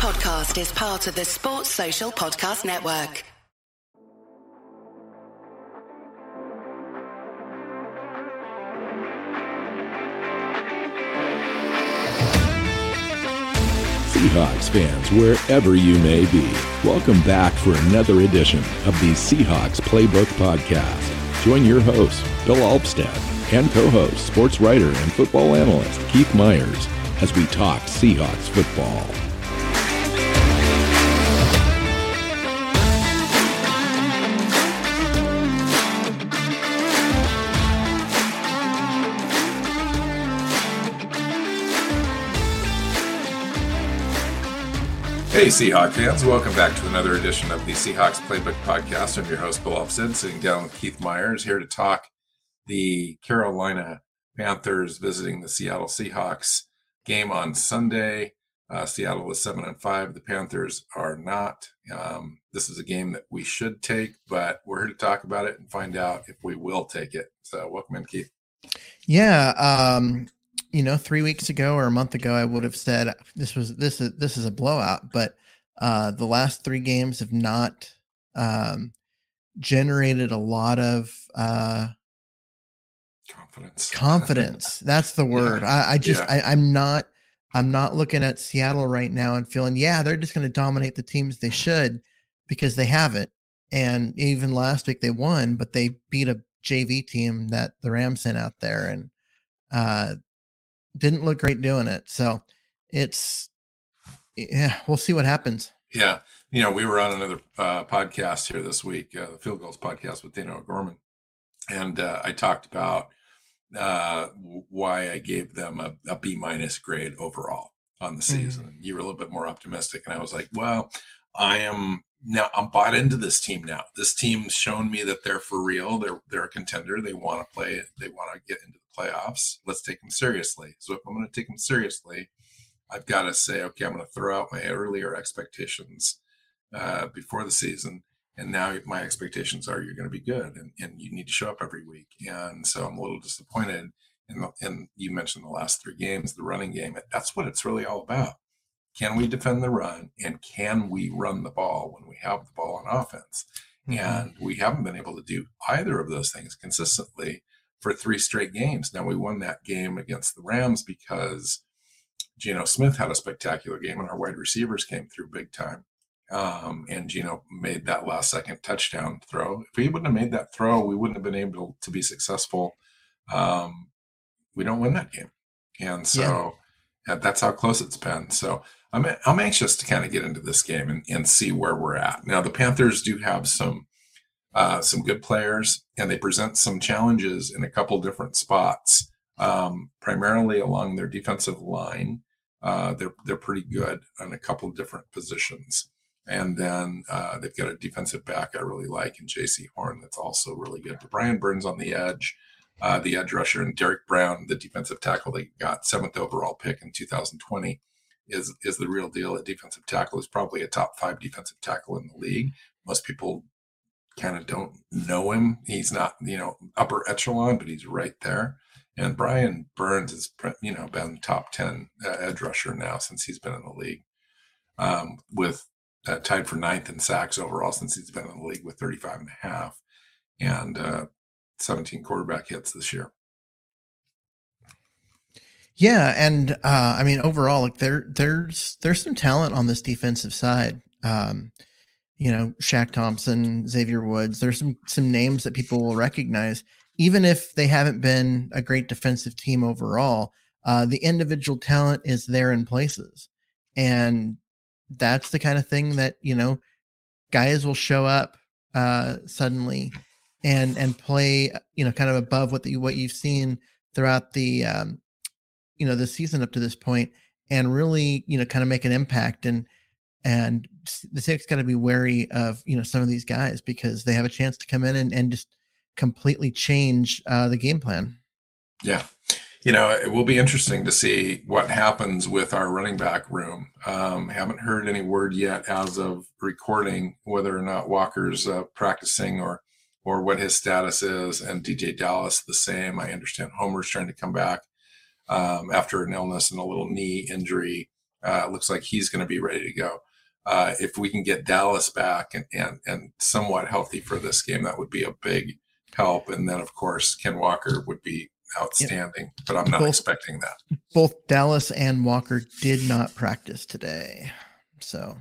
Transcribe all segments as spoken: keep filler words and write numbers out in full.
podcast is part of the Sports Social Podcast Network. Seahawks fans, wherever you may be, welcome back for another edition of the Seahawks Playbook Podcast. Join your hosts, Bill Alvstad, and co-host, sports writer and football analyst, Keith Myers, as we talk Seahawks football. Hey Seahawks fans, welcome back to another edition of the Seahawks Playbook Podcast. I'm your host, Bill Alvstad, sitting down with Keith Myers, here to talk the Carolina Panthers visiting the Seattle Seahawks game on Sunday. Uh, Seattle is seven and five. The Panthers are not. Um, this is a game that we should take, but we're here to talk about it and find out if we will take it. So welcome in, Keith. Yeah. Um... You know, three weeks ago or a month ago, I would have said this was this is this is a blowout. But uh, the last three games have not um, generated a lot of uh, confidence. Confidence. That's the word. Yeah. I, I just yeah. I, I'm not I'm not looking at Seattle right now and feeling yeah they're just going to dominate the teams they should, because they haven't. And even last week they won, but they beat a J V team that the Rams sent out there, and uh, didn't look great doing it. So it's, yeah, we'll see what happens. Yeah. You know, we were on another uh, podcast here this week, uh, the Field Goals podcast with Dana O'Gorman. And uh, I talked about uh, why I gave them a, a B minus grade overall on the season. Mm-hmm. You were a little bit more optimistic. And I was like, well, I am now I'm bought into this team. Now this team's shown me that they're for real. They're, they're a contender. They want to play. They want to get into playoffs. Let's take them seriously. So if I'm going to take them seriously, I've got to say, okay, I'm going to throw out my earlier expectations uh, before the season. And now my expectations are you're going to be good, and, and you need to show up every week. And so I'm a little disappointed. And, and you mentioned the last three games, the running game. That's what it's really all about. Can we defend the run, and can we run the ball when we have the ball on offense? Mm-hmm. And we haven't been able to do either of those things consistently for three straight games. Now, we won that game against the Rams because Geno Smith had a spectacular game and our wide receivers came through big time. Um, and Geno made that last second touchdown throw. If we wouldn't have made that throw, we wouldn't have been able to be successful. Um, we don't win that game. And so yeah. that's how close it's been. So I'm I'm anxious to kind of get into this game and, and see where we're at. Now, the Panthers do have some Uh, some good players, and they present some challenges in a couple different spots, um, primarily along their defensive line. Uh, they're they're pretty good on a couple different positions. And then uh, they've got a defensive back I really like in J C Horn that's also really good. But Brian Burns on the edge, uh, the edge rusher, and Derek Brown, the defensive tackle they got, seventh overall pick in two thousand twenty, is, is the real deal. A defensive tackle is probably a top five defensive tackle in the league. Most people kind of don't know him. He's not, you know, upper echelon, but he's right there. And Brian Burns has, you know, been top ten uh, edge rusher now since he's been in the league, um, with uh, tied for ninth in sacks overall since he's been in the league with thirty-five and a half and uh, seventeen quarterback hits this year. Yeah. And uh, I mean, overall, like there, there's, there's some talent on this defensive side. Um, You know, Shaq Thompson, Xavier Woods. There's some some names that people will recognize, even if they haven't been a great defensive team overall. Uh, the individual talent is there in places, and that's the kind of thing that, you know, guys will show up uh, suddenly and and play, you know, kind of above what the, what you've seen throughout the um, you know the season up to this point, and really, you know, kind of make an impact. And And the Seahawks got to be wary of, you know, some of these guys, because they have a chance to come in and, and just completely change uh, the game plan. Yeah. You know, it will be interesting to see what happens with our running back room. Um, haven't heard any word yet as of recording whether or not Walker's uh, practicing or or what his status is. And D J Dallas, the same. I understand Homer's trying to come back um, after an illness and a little knee injury. Uh, looks like he's going to be ready to go. Uh, if we can get Dallas back and, and and somewhat healthy for this game, that would be a big help. And then, of course, Ken Walker would be outstanding, yeah. but I'm not both, expecting that. Both Dallas and Walker did not practice today. So,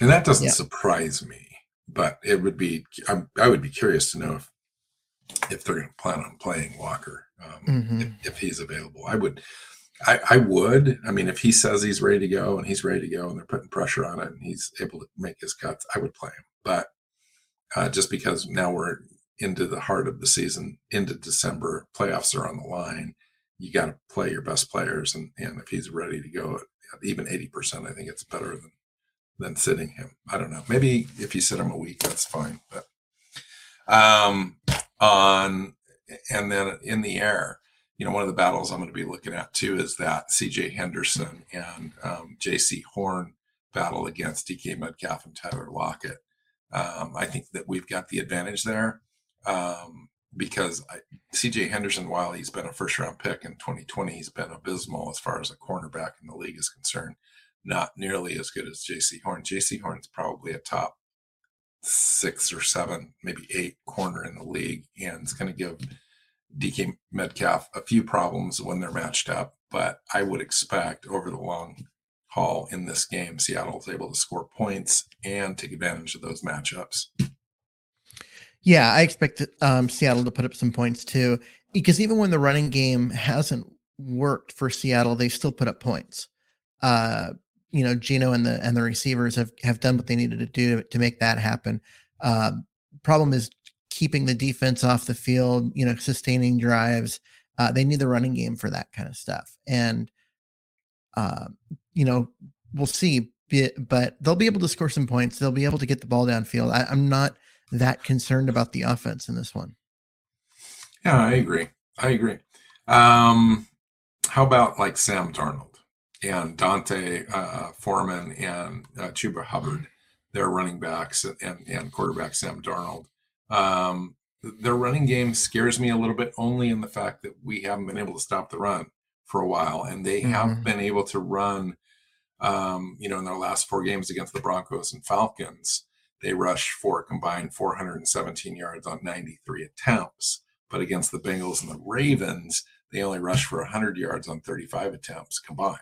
and that doesn't yeah. surprise me, but it would be, I'm, I would be curious to know if, if they're going to plan on playing Walker, um, mm-hmm. if, if he's available. I would, I, I would, I mean, if he says he's ready to go and he's ready to go and they're putting pressure on it and he's able to make his cuts, I would play him. But uh, just because now we're into the heart of the season, into December, playoffs are on the line. You got to play your best players. And, and if he's ready to go at even eighty percent, I think it's better than, than sitting him. I don't know. Maybe if you sit him a week, that's fine. But um, on, and then in the air, you know, one of the battles I'm going to be looking at too is that C J Henderson and um, J C Horn battle against D K Metcalf and Tyler Lockett. Um, I think that we've got the advantage there um, because I, C J Henderson, while he's been a first round pick in twenty twenty, he's been abysmal as far as a cornerback in the league is concerned. Not nearly as good as J C Horn. J C Horn's probably a top six or seven, maybe eight corner in the league, and it's going to give D K Metcalf a few problems when they're matched up. But I would expect over the long haul in this game, Seattle's able to score points and take advantage of those matchups. Yeah, I expect um, Seattle to put up some points too, because even when the running game hasn't worked for Seattle, they still put up points. Uh, you know, Geno and the and the receivers have, have done what they needed to do to, to make that happen. Uh, problem is keeping the defense off the field, you know, sustaining drives. Uh, they need the running game for that kind of stuff. And, uh, you know, we'll see. But they'll be able to score some points. They'll be able to get the ball downfield. I, I'm not that concerned about the offense in this one. Yeah, I agree. I agree. Um, how about like Sam Darnold and Donta uh, Foreman and uh, Chuba Hubbard, their running backs, and, and quarterback Sam Darnold? Um, their running game scares me a little bit only in the fact that we haven't been able to stop the run for a while, and they mm-hmm. have been able to run, um, you know, in their last four games against the Broncos and Falcons, they rushed for a combined four hundred seventeen yards on ninety-three attempts. But against the Bengals and the Ravens, they only rushed for one hundred yards on thirty-five attempts combined.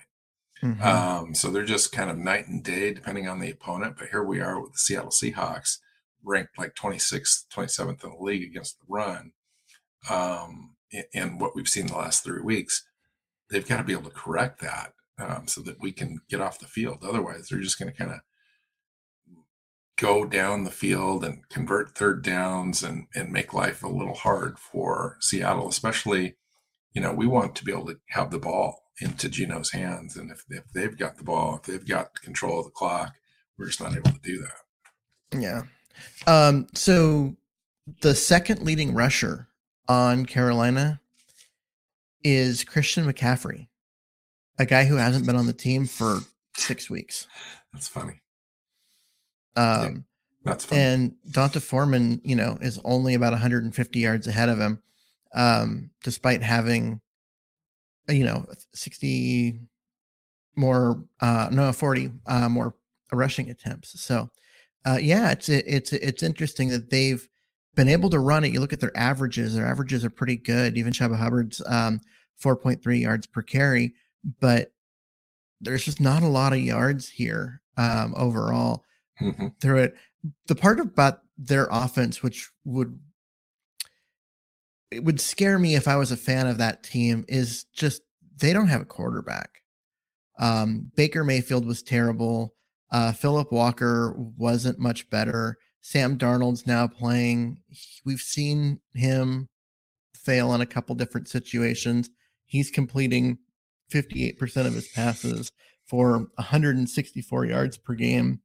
Mm-hmm. Um, so they're just kind of night and day depending on the opponent. But here we are with the Seattle Seahawks, ranked like twenty-sixth, twenty-seventh in the league against the run. Um, and what we've seen the last three weeks, they've got to be able to correct that um, so that we can get off the field. Otherwise, they're just going to kind of go down the field and convert third downs and, and make life a little hard for Seattle, especially, you know, we want to be able to have the ball into Geno's hands. And if, if they've got the ball, if they've got control of the clock, we're just not able to do that. Yeah. Um, so the second leading rusher on Carolina is Christian McCaffrey, a guy who hasn't been on the team for six weeks. That's funny. Um, yeah, that's funny. And Donta Foreman, you know, is only about one hundred fifty yards ahead of him, um, despite having, you know, sixty more, uh, no, forty uh, more rushing attempts. So, uh, yeah, it's it's it's interesting that they've been able to run it. You look at their averages; their averages are pretty good. Even Chuba Hubbard's um, four point three yards per carry, but there's just not a lot of yards here um, overall mm-hmm. through it. The part about their offense, which would It would scare me if I was a fan of that team, is just they don't have a quarterback. Um, Baker Mayfield was terrible. Uh, Phillip Walker wasn't much better. Sam Darnold's now playing. We've seen him fail in a couple different situations. He's completing fifty-eight percent of his passes for one hundred sixty-four yards per game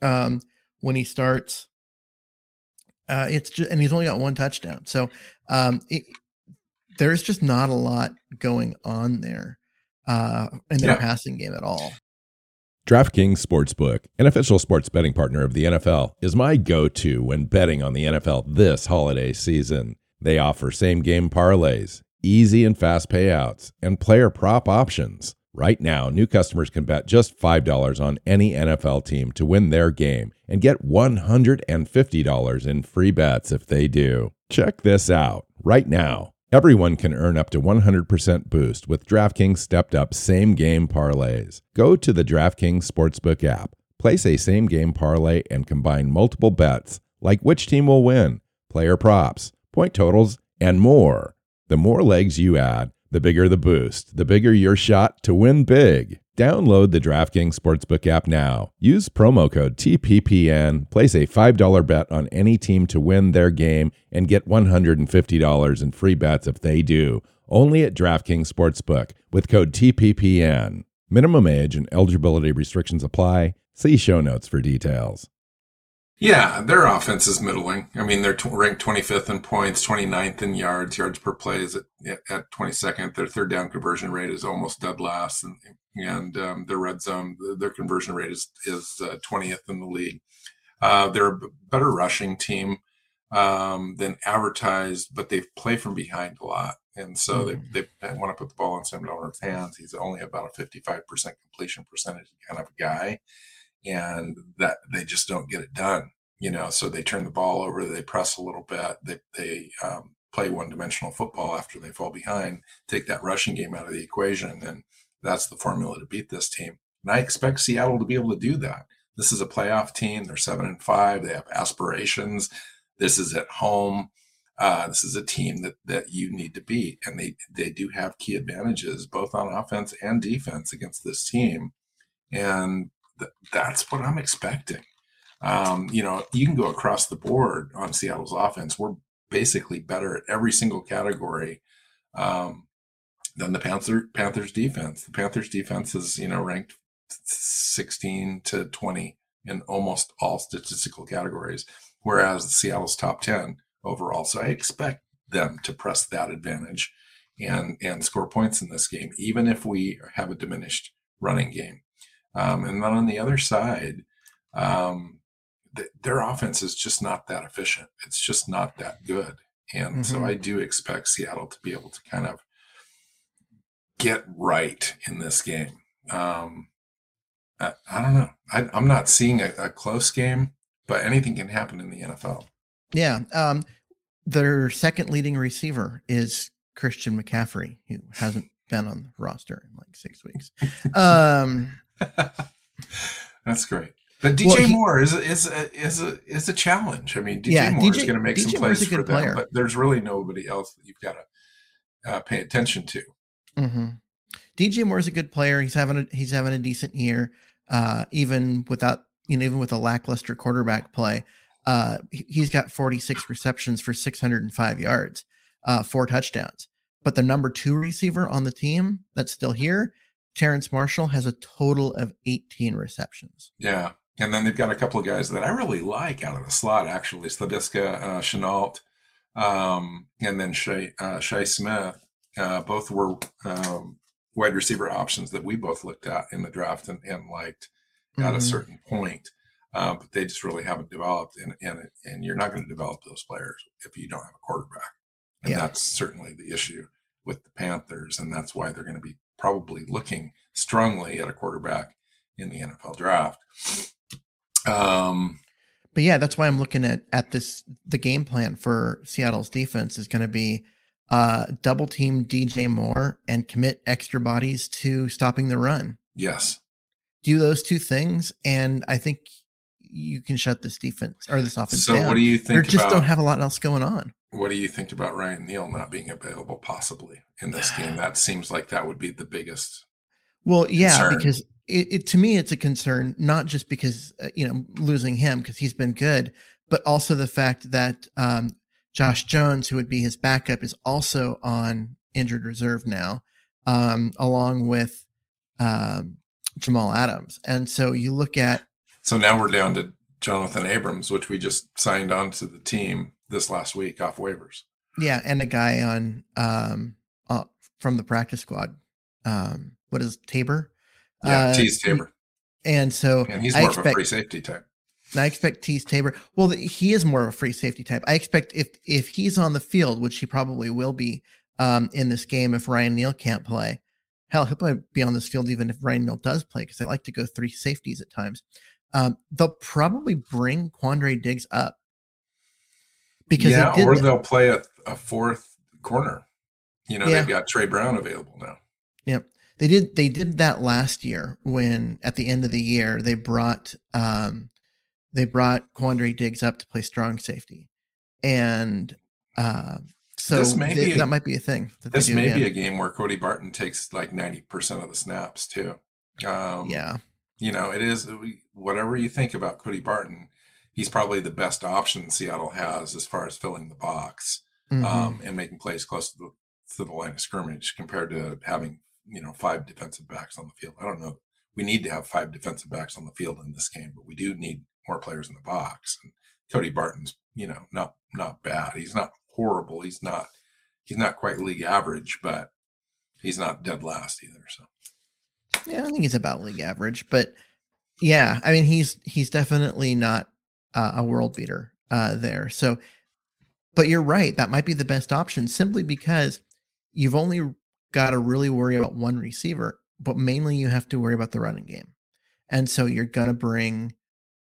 um, when he starts. Uh, it's just, and he's only got one touchdown. So um, it, there's just not a lot going on there uh, in their yeah. passing game at all. DraftKings Sportsbook, an official sports betting partner of the N F L, is my go-to when betting on the N F L this holiday season. They offer same-game parlays, easy and fast payouts, and player prop options. Right now, new customers can bet just five dollars on any N F L team to win their game and get one hundred fifty dollars in free bets if they do. Check this out. Right now, everyone can earn up to one hundred percent boost with DraftKings stepped-up same-game parlays. Go to the DraftKings Sportsbook app, place a same-game parlay, and combine multiple bets, like which team will win, player props, point totals, and more. The more legs you add, the bigger the boost, the bigger your shot to win big. Download the DraftKings Sportsbook app now. Use promo code T P P N, place a five dollars bet on any team to win their game, and get one hundred fifty dollars in free bets if they do. Only at DraftKings Sportsbook with code T P P N. Minimum age and eligibility restrictions apply. See show notes for details. Yeah, their offense is middling. I mean, they're t- ranked twenty-fifth in points, twenty-ninth in yards. Yards per play is at, at twenty-second. Their third down conversion rate is almost dead last. And, and um, their red zone, their conversion rate is, is uh, twentieth in the league. Uh, they're a better rushing team um, than advertised, but they play from behind a lot. And so mm-hmm. they, they want to put the ball in Sam Darnold's hands. He's only about a fifty-five percent completion percentage kind of a guy. And that they just don't get it done, you know, so they turn the ball over, they press a little bit, they, they um, play one-dimensional football after they fall behind, take that rushing game out of the equation, and that's the formula to beat this team. And I expect Seattle to be able to do that. This is a playoff team. They're seven and five. They have aspirations. This is at home. Uh, this is a team that, that you need to beat, and they, they do have key advantages both on offense and defense against this team, and that's what I'm expecting. Um, you know, you can go across the board on Seattle's offense. We're basically better at every single category um, than the Panther, Panthers defense. The Panthers defense is, you know, ranked sixteen to twenty in almost all statistical categories, whereas Seattle's top ten overall. So I expect them to press that advantage and, and score points in this game, even if we have a diminished running game. Um, and then on the other side, um, th- their offense is just not that efficient. It's just not that good. And mm-hmm. so I do expect Seattle to be able to kind of get right in this game. Um, I, I don't know. I, I'm not seeing a, a close game, but anything can happen in the N F L. Yeah. Um, their second leading receiver is Christian McCaffrey, who hasn't been on the roster in like six weeks. Um, That's great. But D J well, he, Moore is is a, is a is a challenge. I mean, D J yeah, Moore D J, is going to make D J some plays for player. them, but there's really nobody else that you've got to uh, pay attention to. Mm-hmm. D J Moore is a good player. He's having a, he's having a decent year, uh, even without you know even with a lackluster quarterback play. Uh, he's got forty-six receptions for six hundred five yards, uh, four touchdowns. But the number two receiver on the team that's still here, Terrence Marshall, has a total of eighteen receptions. Yeah. And then they've got a couple of guys that I really like out of the slot, actually. Slaviska, uh, Chenault, um, and then Shai, uh, Shai Smith. Uh, both were um, wide receiver options that we both looked at in the draft and, and liked at mm-hmm. a certain point. Um, but they just really haven't developed. And, and, and you're not going to develop those players if you don't have a quarterback. And yeah. that's certainly the issue with the Panthers. And that's why they're going to be probably looking strongly at a quarterback in the N F L draft. Um, but yeah, that's why I'm looking at, at this. The game plan for Seattle's defense is going to be uh, double team D J Moore and commit extra bodies to stopping the run. Yes. Do those two things. And I think you can shut this defense or this offense so down. So what do you think? They just about- don't have a lot else going on. What do you think about Ryan Neal not being available possibly in this game? That seems like that would be the biggest. Well, yeah, concern. because it, it to me, it's a concern, not just because, uh, you know, losing him because he's been good, but also the fact that um, Josh Jones, who would be his backup, is also on injured reserve now, um, along with um, Jamal Adams. And so you look at. So now we're down to Jonathan Abrams, which we just signed on to the team this last week off waivers. Yeah. And a guy on, um, uh, from the practice squad. Um, what is Tabor? Yeah. Uh, Teez Tabor. And so and he's more I expect, of a free safety type. I expect Teez Tabor. Well, the, he is more of a free safety type. I expect if, if he's on the field, which he probably will be, um, in this game, if Ryan Neal can't play, Hell, he'll probably be on this field even if Ryan Neal does play, because they like to go three safeties at times. Um, they'll probably bring Quandre Diggs up. Because yeah, they or they'll play a, a fourth corner. You know, yeah. They've got Tre Brown available now. Yep. They did they did that last year when at the end of the year they brought um, they brought Quandre Diggs up to play strong safety. And uh, so th- a, that might be a thing. This may again. be a game where Cody Barton takes like ninety percent of the snaps too. Um, yeah. You know, it is whatever you think about Cody Barton, he's probably the best option Seattle has as far as filling the box mm-hmm. um, and making plays close to the, to the line of scrimmage compared to having you know, five defensive backs on the field. I don't know. We need to have five defensive backs on the field in this game, but we do need more players in the box. And Cody Barton's, you know, not, not bad. He's not horrible. He's not, he's not quite league average, but he's not dead last either. So. Yeah, I think he's about league average, but yeah, I mean, he's, he's definitely not uh, a world beater uh, there. So, but you're right. That might be the best option simply because you've only got to really worry about one receiver, but mainly you have to worry about the running game. And so you're going to bring,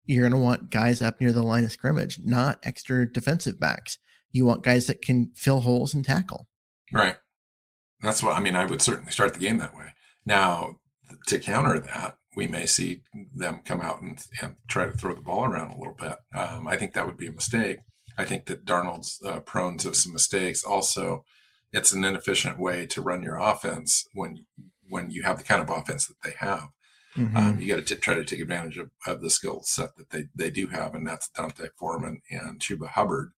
you're going to want guys up near the line of scrimmage, not extra defensive backs. You want guys that can fill holes and tackle. Right. That's what, I mean, I would certainly start the game that way. Now, to counter that, we may see them come out and, and try to throw the ball around a little bit. Um, I think that would be a mistake. I think that Darnold's uh, prone to some mistakes also. It's an inefficient way to run your offense when when you have the kind of offense that they have. Mm-hmm. Um, you got to try to take advantage of, of the skill set that they, they do have, and that's Donta Foreman and Chuba Hubbard.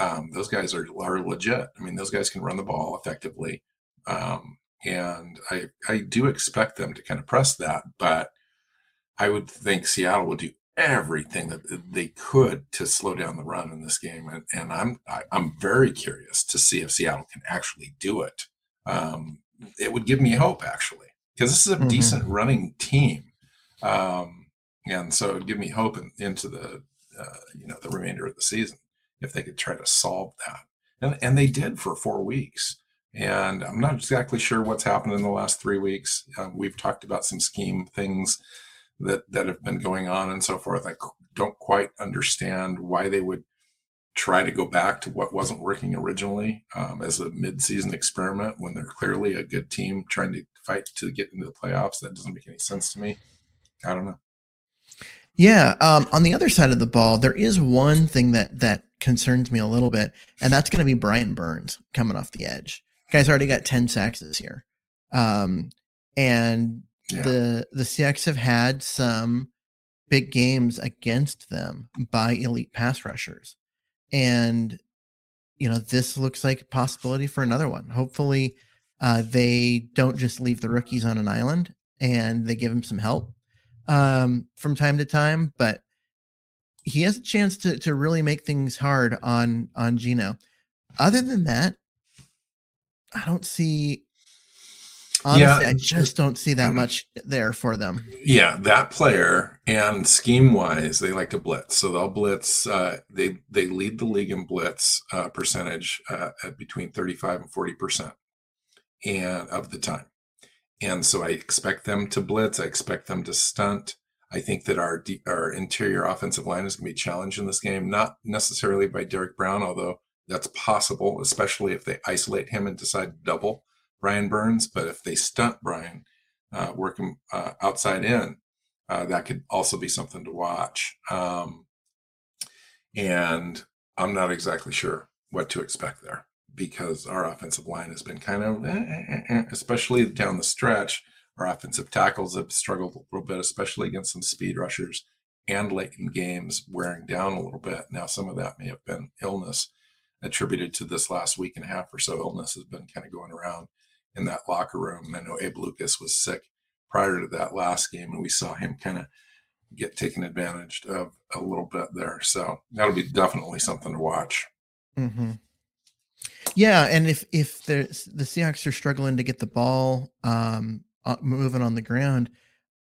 Um, those guys are, are legit. I mean, those guys can run the ball effectively, um, and I I do expect them to kind of press that, but I would think Seattle would do everything that they could to slow down the run in this game, and, and I'm I, I'm very curious to see if Seattle can actually do it. Um, it would give me hope actually, because this is a mm-hmm. decent running team, um, and so it would give me hope in, into the uh, you know the remainder of the season if they could try to solve that, and and they did for four weeks. And I'm not exactly sure what's happened in the last three weeks. Uh, we've talked about some scheme things that that have been going on and so forth. I don't quite understand why they would try to go back to what wasn't working originally um, as a mid-season experiment when they're clearly a good team trying to fight to get into the playoffs. That doesn't make any sense to me. I don't know. Yeah. Um, on the other side of the ball, there is one thing that that concerns me a little bit, and that's going to be Brian Burns coming off the edge. The guy's already got ten sacks this year. Um, and Yeah. The the Seahawks have had some big games against them by elite pass rushers. And, you know, this looks like a possibility for another one. Hopefully uh, they don't just leave the rookies on an island and they give him some help um, from time to time. But he has a chance to to really make things hard on, on Geno. Other than that, I don't see... Honestly, yeah. I just don't see that much there for them. Yeah, that player, and scheme-wise, they like to blitz. So they'll blitz. Uh, they they lead the league in blitz uh, percentage uh, at between thirty-five and forty percent and of the time. And so I expect them to blitz. I expect them to stunt. I think that our de- our interior offensive line is going to be challenged in this game, not necessarily by Derek Brown, although that's possible, especially if they isolate him and decide to double Brian Burns, but if they stunt Brian uh, working uh, outside in, uh, that could also be something to watch. Um, and I'm not exactly sure what to expect there because our offensive line has been kind of, eh, eh, eh, especially down the stretch, our offensive tackles have struggled a little bit, especially against some speed rushers and late in games wearing down a little bit. Now, some of that may have been illness attributed to this last week and a half or so. Illness has been kind of going around in that locker room. I know Abe Lucas was sick prior to that last game, and we saw him kind of get taken advantage of a little bit there. So that'll be definitely something to watch. Mm-hmm. Yeah, and if if the Seahawks are struggling to get the ball um, moving on the ground,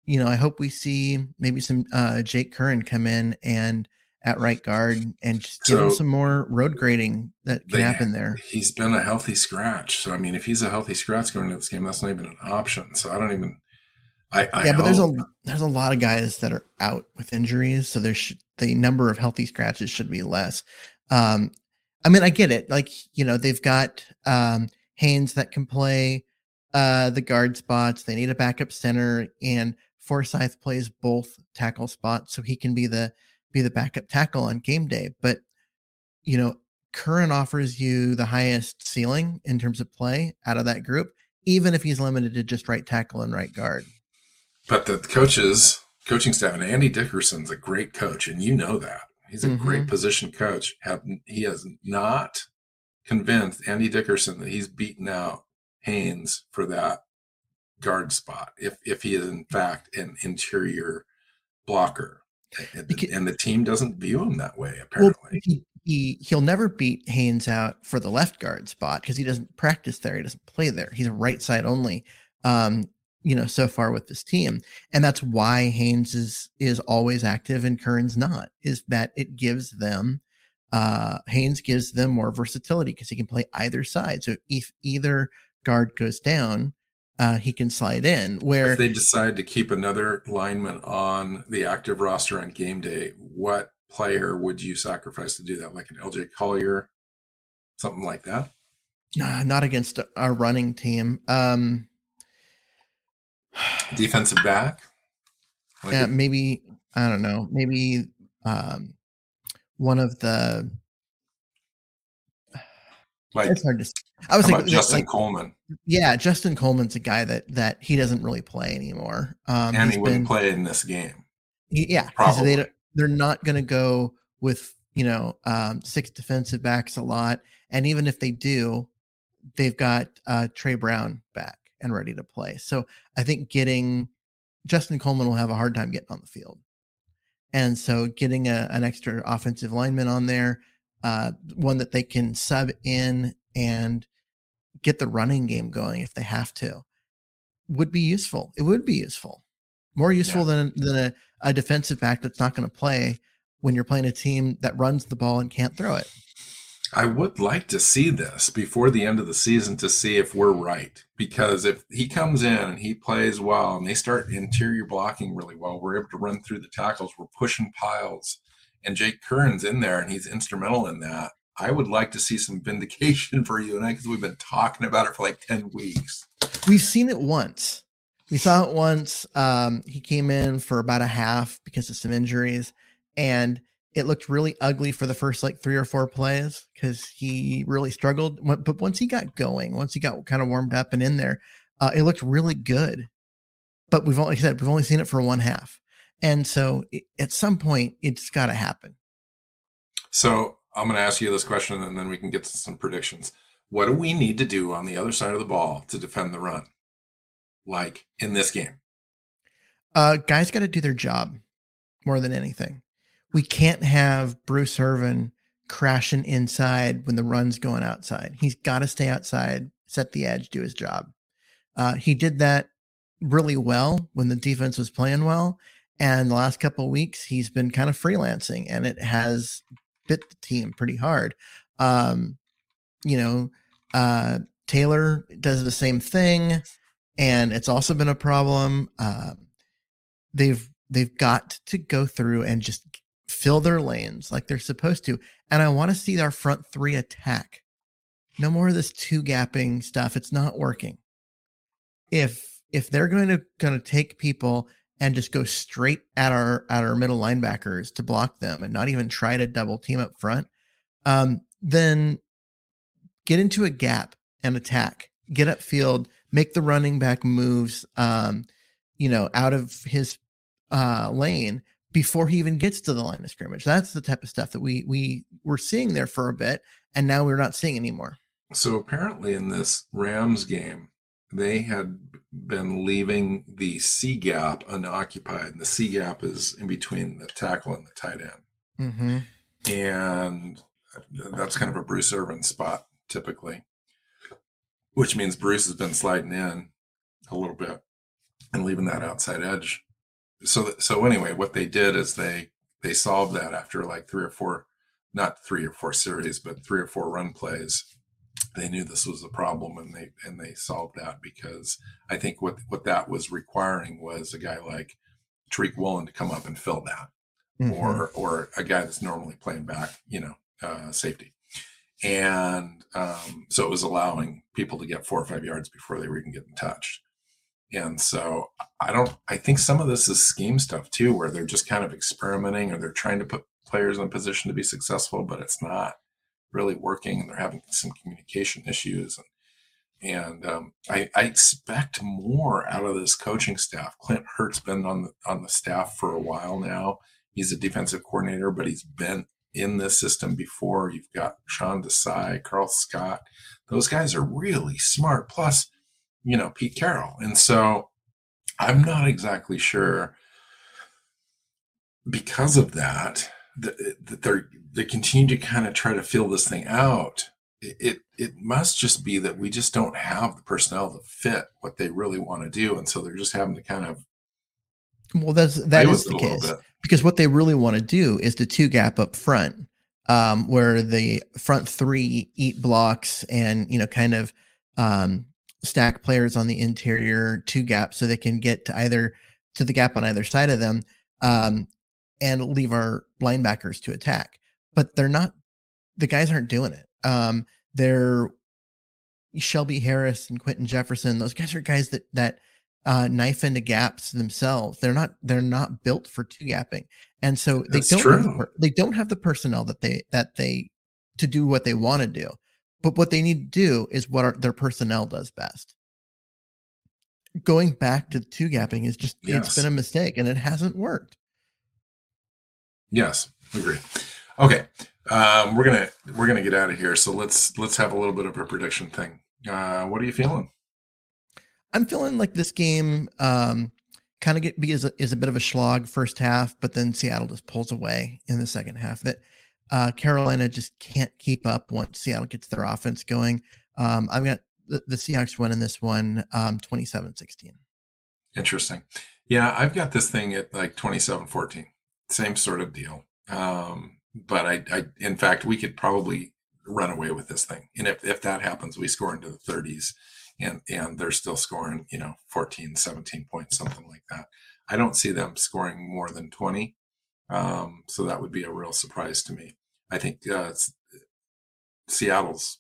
you know, I hope we see maybe some uh, Jake Curran come in and at right guard and just give so, him some more road grading that can they, happen there. He's been a healthy scratch. So, I mean, if he's a healthy scratch going into this game, that's not even an option. So I don't even, I, I yeah, but there's a, there's a lot of guys that are out with injuries. So there should, the number of healthy scratches should be less. Um, I mean, I get it. Like, you know, they've got um, Haynes that can play uh, the guard spots. They need a backup center, and Forsythe plays both tackle spots, so he can be the be the backup tackle on game day. But, you know, Curran offers you the highest ceiling in terms of play out of that group, even if he's limited to just right tackle and right guard. But the coaches, coaching staff, and Andy Dickerson's a great coach, and you know that. He's a mm-hmm. great position coach. Have, he has not convinced Andy Dickerson that he's beaten out Haynes for that guard spot, if if he is, in fact, an interior blocker. And, because, and the team doesn't view him that way, apparently. Well, he, he, he'll never beat Haynes out for the left guard spot because he doesn't practice there. He doesn't play there. He's a right side only, um, you know, so far with this team. And that's why Haynes is, is always active and Curran's not, is that it gives them, uh, Haynes gives them more versatility because he can play either side. So if either guard goes down, Uh, he can slide in. Where if they decide to keep another lineman on the active roster on game day, what player would you sacrifice to do that? Like an L J Collier, something like that? No, not against our running team. Um, Defensive back? Like yeah, a- maybe, I don't know, maybe um, one of the... Like, it's hard to say. I was thinking like, Justin like, Coleman. Yeah, Justin Coleman's a guy that that he doesn't really play anymore. Um, and he wouldn't been, play in this game. He, yeah, probably. They, they're not going to go with, you know, um, six defensive backs a lot. And even if they do, they've got uh, Tre Brown back and ready to play. So I think getting Justin Coleman will have a hard time getting on the field. And so getting a, an extra offensive lineman on there, Uh, one that they can sub in and get the running game going if they have to, would be useful. It would be useful, more useful yeah. than than a, a defensive back that's not going to play when you're playing a team that runs the ball and can't throw it. I would like to see this before the end of the season to see if we're right, because if he comes in and he plays well and they start interior blocking really well, we're able to run through the tackles, we're pushing piles, and Jake Curran's in there, and he's instrumental in that. I would like to see some vindication for you and I, because we've been talking about it for like ten weeks. We've seen it once. We saw it once. Um, he came in for about a half because of some injuries, and it looked really ugly for the first like three or four plays because he really struggled. But once he got going, once he got kind of warmed up and in there, uh, it looked really good. But we've only like said we've only seen it for one half. And so at some point, it's got to happen. So I'm going to ask you this question, and then we can get to some predictions. What do we need to do on the other side of the ball to defend the run, like in this game? Uh, guys got to do their job more than anything. We can't have Bruce Irvin crashing inside when the run's going outside. He's got to stay outside, set the edge, do his job. Uh, he did that really well when the defense was playing well. And the last couple of weeks, he's been kind of freelancing, and it has bit the team pretty hard. Um, you know, uh, Taylor does the same thing, and it's also been a problem. Uh, they've they've got to go through and just fill their lanes like they're supposed to. And I want to see our front three attack. No more of this two-gapping stuff. It's not working. If if they're going to going to take people and just go straight at our at our middle linebackers to block them and not even try to double team up front, um, then get into a gap and attack. Get upfield, make the running back moves, um, you know, out of his uh, lane before he even gets to the line of scrimmage. That's the type of stuff that we we were seeing there for a bit, and now we're not seeing anymore. So apparently in this Rams game, they had been leaving the C gap unoccupied, and the C gap is in between the tackle and the tight end, mm-hmm. and that's kind of a Bruce Irvin spot typically, which means Bruce has been sliding in a little bit and leaving that outside edge. So, so anyway, what they did is they they solved that after like three or four, not three or four series, but three or four run plays. They knew this was a problem, and they and they solved that, because I think what what that was requiring was a guy like Tariq Woolen to come up and fill that, mm-hmm. or or a guy that's normally playing back, you know, uh, safety. And um, so it was allowing people to get four or five yards before they were even getting touched. And so I don't, I think some of this is scheme stuff too, where they're just kind of experimenting, or they're trying to put players in a position to be successful, but it's not really working, and they're having some communication issues. And, and um, I, I expect more out of this coaching staff. Clint Hurt's been on the, on the staff for a while now. He's a defensive coordinator, but he's been in this system before. You've got Sean Desai, Carl Scott. Those guys are really smart. Plus, you know, Pete Carroll. And so I'm not exactly sure, because of that, that they're, they continue to kind of try to feel this thing out. It, it, it must just be that we just don't have the personnel to fit what they really want to do. And so they're just having to kind of, well, that's, that is the case, because what they really want to do is the two gap up front, um, where the front three eat blocks and, you know, kind of, um, stack players on the interior two gap so they can get to either to the gap on either side of them, um, and leave our linebackers to attack. But they're not, the guys aren't doing it. Um, they're Shelby Harris and Quentin Jefferson. Those guys are guys that, that, uh, knife into gaps themselves. They're not, they're not built for two gapping. And so they That's don't, have the per- they don't have the personnel that they, that they, to do what they want to do. But what they need to do is what our, their personnel does best. Going back to the two gapping is just, yes. It's been a mistake, and it hasn't worked. Yes, agree. Okay. Um, we're going to, we're going to get out of here. So let's, let's have a little bit of a prediction thing. Uh, what are you feeling? I'm feeling like this game um, kind of get be is a, is a bit of a slog first half, but then Seattle just pulls away in the second half that, Uh, Carolina just can't keep up once Seattle gets their offense going. Um, I've got the, the Seahawks winning this one, um, twenty-seven sixteen. Interesting. Yeah, I've got this thing at like twenty-seven fourteen. Same sort of deal. Um, but I, I, in fact, we could probably run away with this thing. And if, if that happens, we score into the thirties and, and they're still scoring, you know, fourteen, seventeen points, something like that. I don't see them scoring more than twenty. Um, so that would be a real surprise to me. I think uh, Seattle's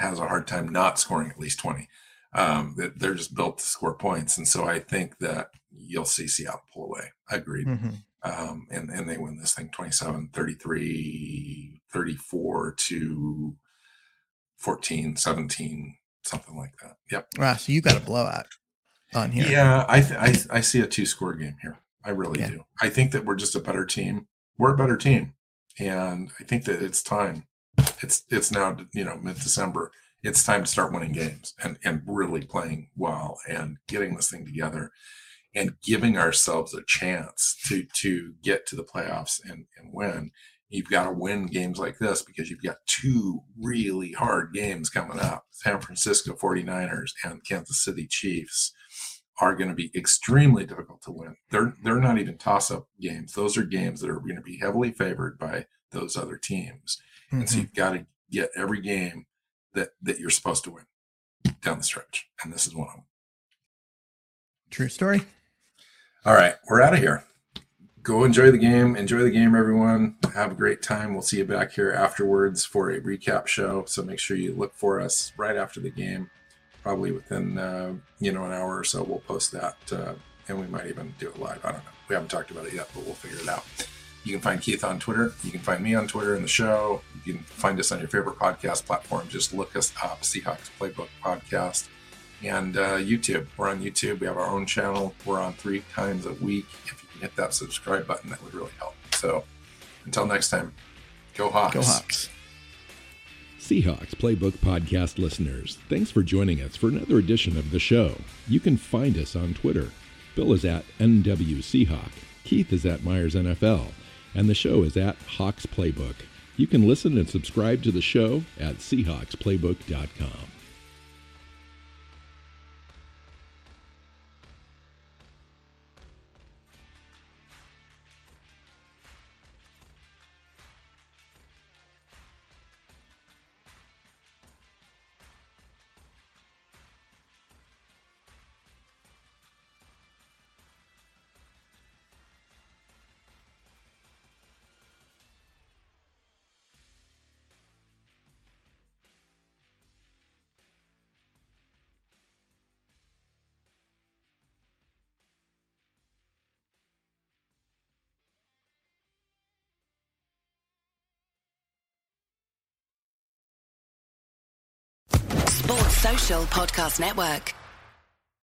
has a hard time not scoring at least twenty. Um, they're just built to score points, and so I think that you'll see Seattle pull away. Agreed. Mm-hmm. Um, and, and they win this thing twenty-seven, thirty-three, thirty-four to fourteen, seventeen, something like that. Yep. Wow, so you got a blowout on here. Yeah, I th- I, I see a two-score game here. I really yeah. do. I think that we're just a better team. We're a better team. And I think that it's time. It's it's now, you know, mid-December. It's time to start winning games and, and really playing well and getting this thing together and giving ourselves a chance to to get to the playoffs and, and win. You've got to win games like this because you've got two really hard games coming up. San Francisco forty-niners and Kansas City Chiefs are going to be extremely difficult to win. They're they're not even toss-up games. Those are games that are going to be heavily favored by those other teams. Mm-hmm. And so you've got to get every game that, that you're supposed to win down the stretch. And this is one of them. True story. All right, we're out of here. Go enjoy the game. Enjoy the game, everyone. Have a great time. We'll see you back here afterwards for a recap show. So make sure you look for us right after the game. Probably within, uh, you know, an hour or so, we'll post that, uh, and we might even do it live. I don't know. We haven't talked about it yet, but we'll figure it out. You can find Keith on Twitter. You can find me on Twitter and the show. You can find us on your favorite podcast platform. Just look us up, Seahawks Playbook Podcast, and uh, YouTube. We're on YouTube. We have our own channel. We're on three times a week. If you can hit that subscribe button, that would really help. So until next time, go Hawks. Go Hawks. Seahawks Playbook Podcast listeners, thanks for joining us for another edition of the show. You can find us on Twitter. Bill is at N W Seahawk, Keith is at Myers N F L, and the show is at Hawks Playbook. You can listen and subscribe to the show at Seahawks Playbook dot com. Sports Social Podcast Network.